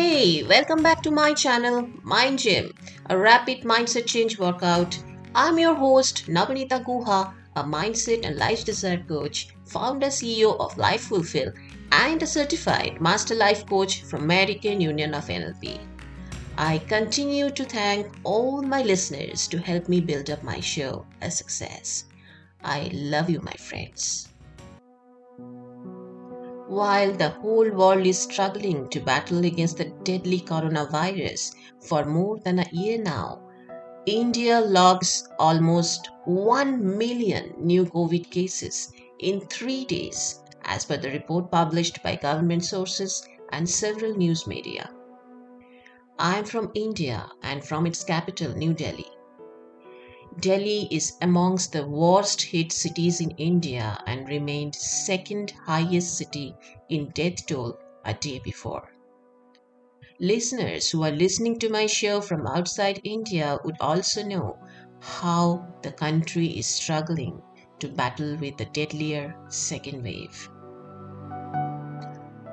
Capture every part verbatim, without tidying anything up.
Hey, welcome back to my channel, Mind Gym, a rapid mindset change workout. I'm your host, Nabanita Guha, a mindset and life design coach, founder C E O of Life Fulfill, and a certified master life coach from American Union of N L P. I continue to thank all my listeners to help me build up my show a success. I love you, my friends. While the whole world is struggling to battle against the deadly coronavirus for more than a year now, India logs almost one million new COVID cases in three days, as per the report published by government sources and several news media. I am from India and from its capital, New Delhi. Delhi is amongst the worst hit cities in India and remained second highest city in death toll a day before. Listeners who are listening to my show from outside India would also know how the country is struggling to battle with the deadlier second wave.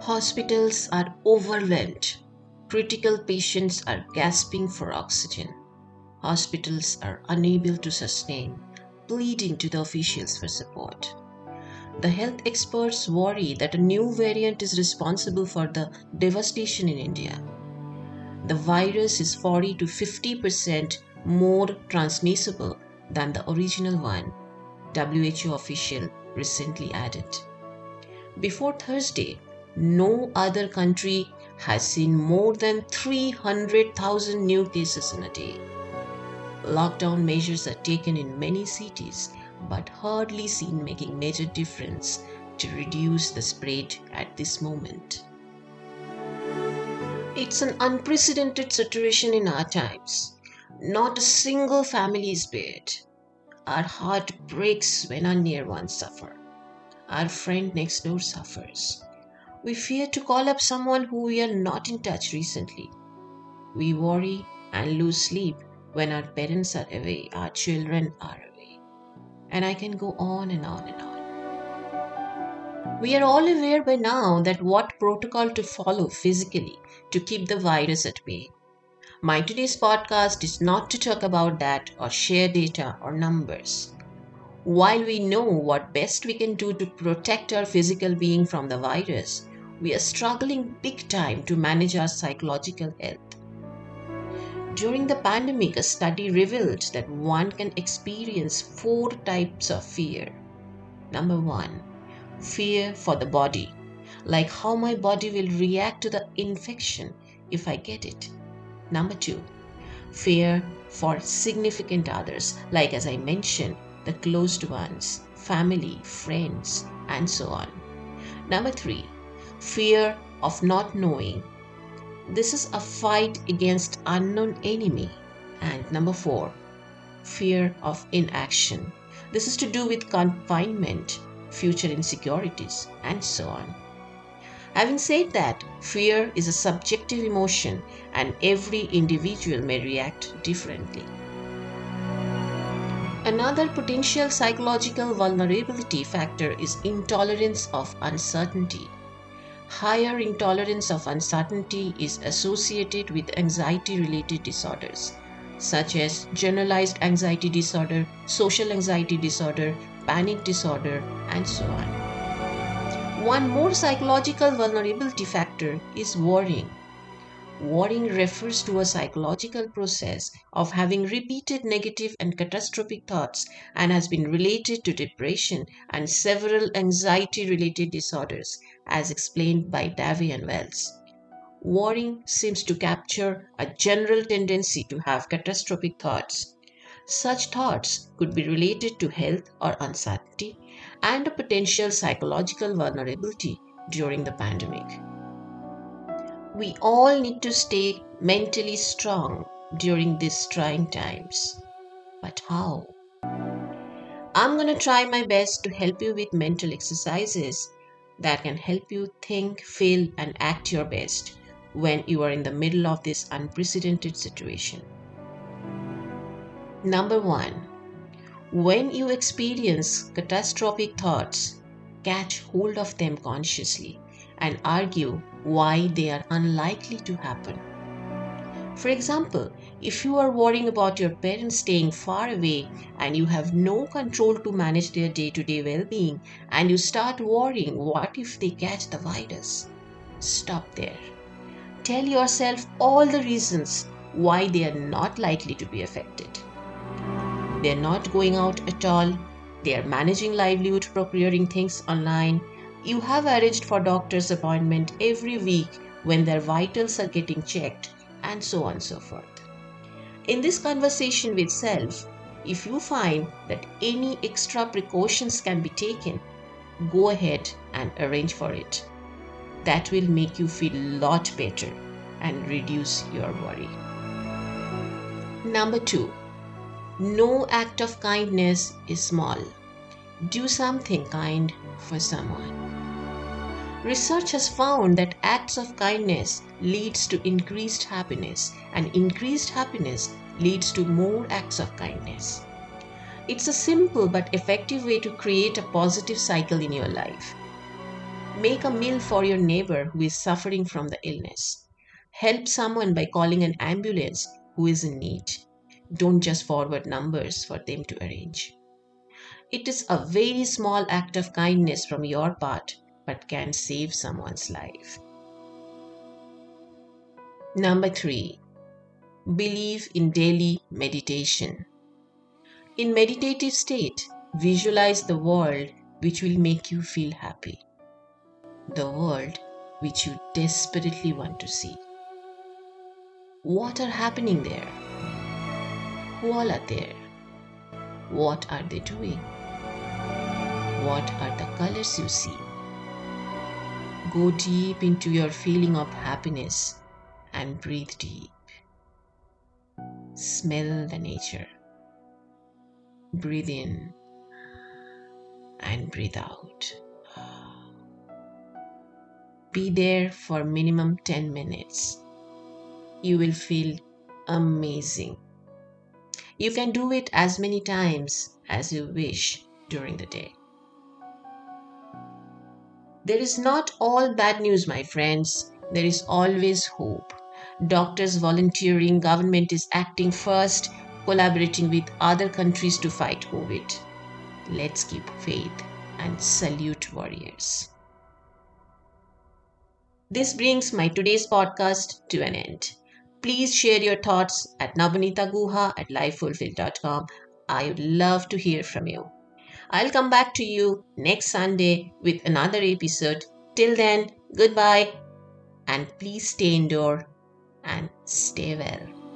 Hospitals are overwhelmed. Critical patients are gasping for oxygen. Hospitals are unable to sustain, pleading to the officials for support. The health experts worry that a new variant is responsible for the devastation in India. The virus is forty to fifty percent more transmissible than the original one, W H O official recently added. Before Thursday, no other country has seen more than three hundred thousand new cases in a day. Lockdown measures are taken in many cities but hardly seen making major difference to reduce the spread at this moment. It's an unprecedented situation in our times. Not a single family is spared. Our heart breaks when our near ones suffer. Our friend next door suffers. We fear to call up someone who we are not in touch recently. We worry and lose sleep when our parents are away, our children are away. And I can go on and on and on. We are all aware by now that what protocol to follow physically to keep the virus at bay. My today's podcast is not to talk about that or share data or numbers. While we know what best we can do to protect our physical being from the virus, we are struggling big time to manage our psychological health. During the pandemic, a study revealed that one can experience four types of fear. Number one, fear for the body, like how my body will react to the infection if I get it. Number two, fear for significant others, like as I mentioned, the closed ones, family, friends, and so on. Number three, fear of not knowing. This is a fight against unknown enemy. And number four, fear of inaction. This is to do with confinement, future insecurities, and so on. Having said that, fear is a subjective emotion and every individual may react differently. Another potential psychological vulnerability factor is intolerance of uncertainty. Higher intolerance of uncertainty is associated with anxiety-related disorders, such as generalized anxiety disorder, social anxiety disorder, panic disorder, and so on. One more psychological vulnerability factor is worrying. Worrying refers to a psychological process of having repeated negative and catastrophic thoughts and has been related to depression and several anxiety-related disorders, as explained by Davy and Wells. Worrying seems to capture a general tendency to have catastrophic thoughts. Such thoughts could be related to health or uncertainty and a potential psychological vulnerability during the pandemic. We all need to stay mentally strong during these trying times. But how? I'm going to try my best to help you with mental exercises that can help you think, feel, and act your best when you are in the middle of this unprecedented situation. Number one, when you experience catastrophic thoughts, catch hold of them consciously and argue why they are unlikely to happen. For example, if you are worrying about your parents staying far away and you have no control to manage their day-to-day well-being, and you start worrying, what if they catch the virus? Stop there. Tell yourself all the reasons why they are not likely to be affected. They are not going out at all. They are managing livelihood for procuring things online. You have arranged for doctor's appointment every week when their vitals are getting checked, and so on and so forth. In this conversation with self, if you find that any extra precautions can be taken, go ahead and arrange for it. That will make you feel a lot better and reduce your worry. Number two, no act of kindness is small. Do something kind for someone. Research has found that acts of kindness leads to increased happiness, and increased happiness leads to more acts of kindness. It's a simple but effective way to create a positive cycle in your life. Make a meal for your neighbor who is suffering from the illness. Help someone by calling an ambulance who is in need. Don't just forward numbers for them to arrange. It is a very small act of kindness from your part, but can save someone's life. Number three, believe in daily meditation. In meditative state, visualize the world which will make you feel happy, the world which you desperately want to see. What are happening there? Who all are there? What are they doing? What are the colors you see? Go deep into your feeling of happiness and breathe deep. Smell the nature. Breathe in and breathe out. Be there for minimum ten minutes. You will feel amazing. You can do it as many times as you wish during the day. There is not all bad news, my friends. There is always hope. Doctors volunteering, government is acting first, collaborating with other countries to fight COVID. Let's keep faith and salute warriors. This brings my today's podcast to an end. Please share your thoughts at nabanita guha at life fulfil dot com. I would love to hear from you. I'll come back to you next Sunday with another episode. Till then, goodbye, and please stay indoor and stay well.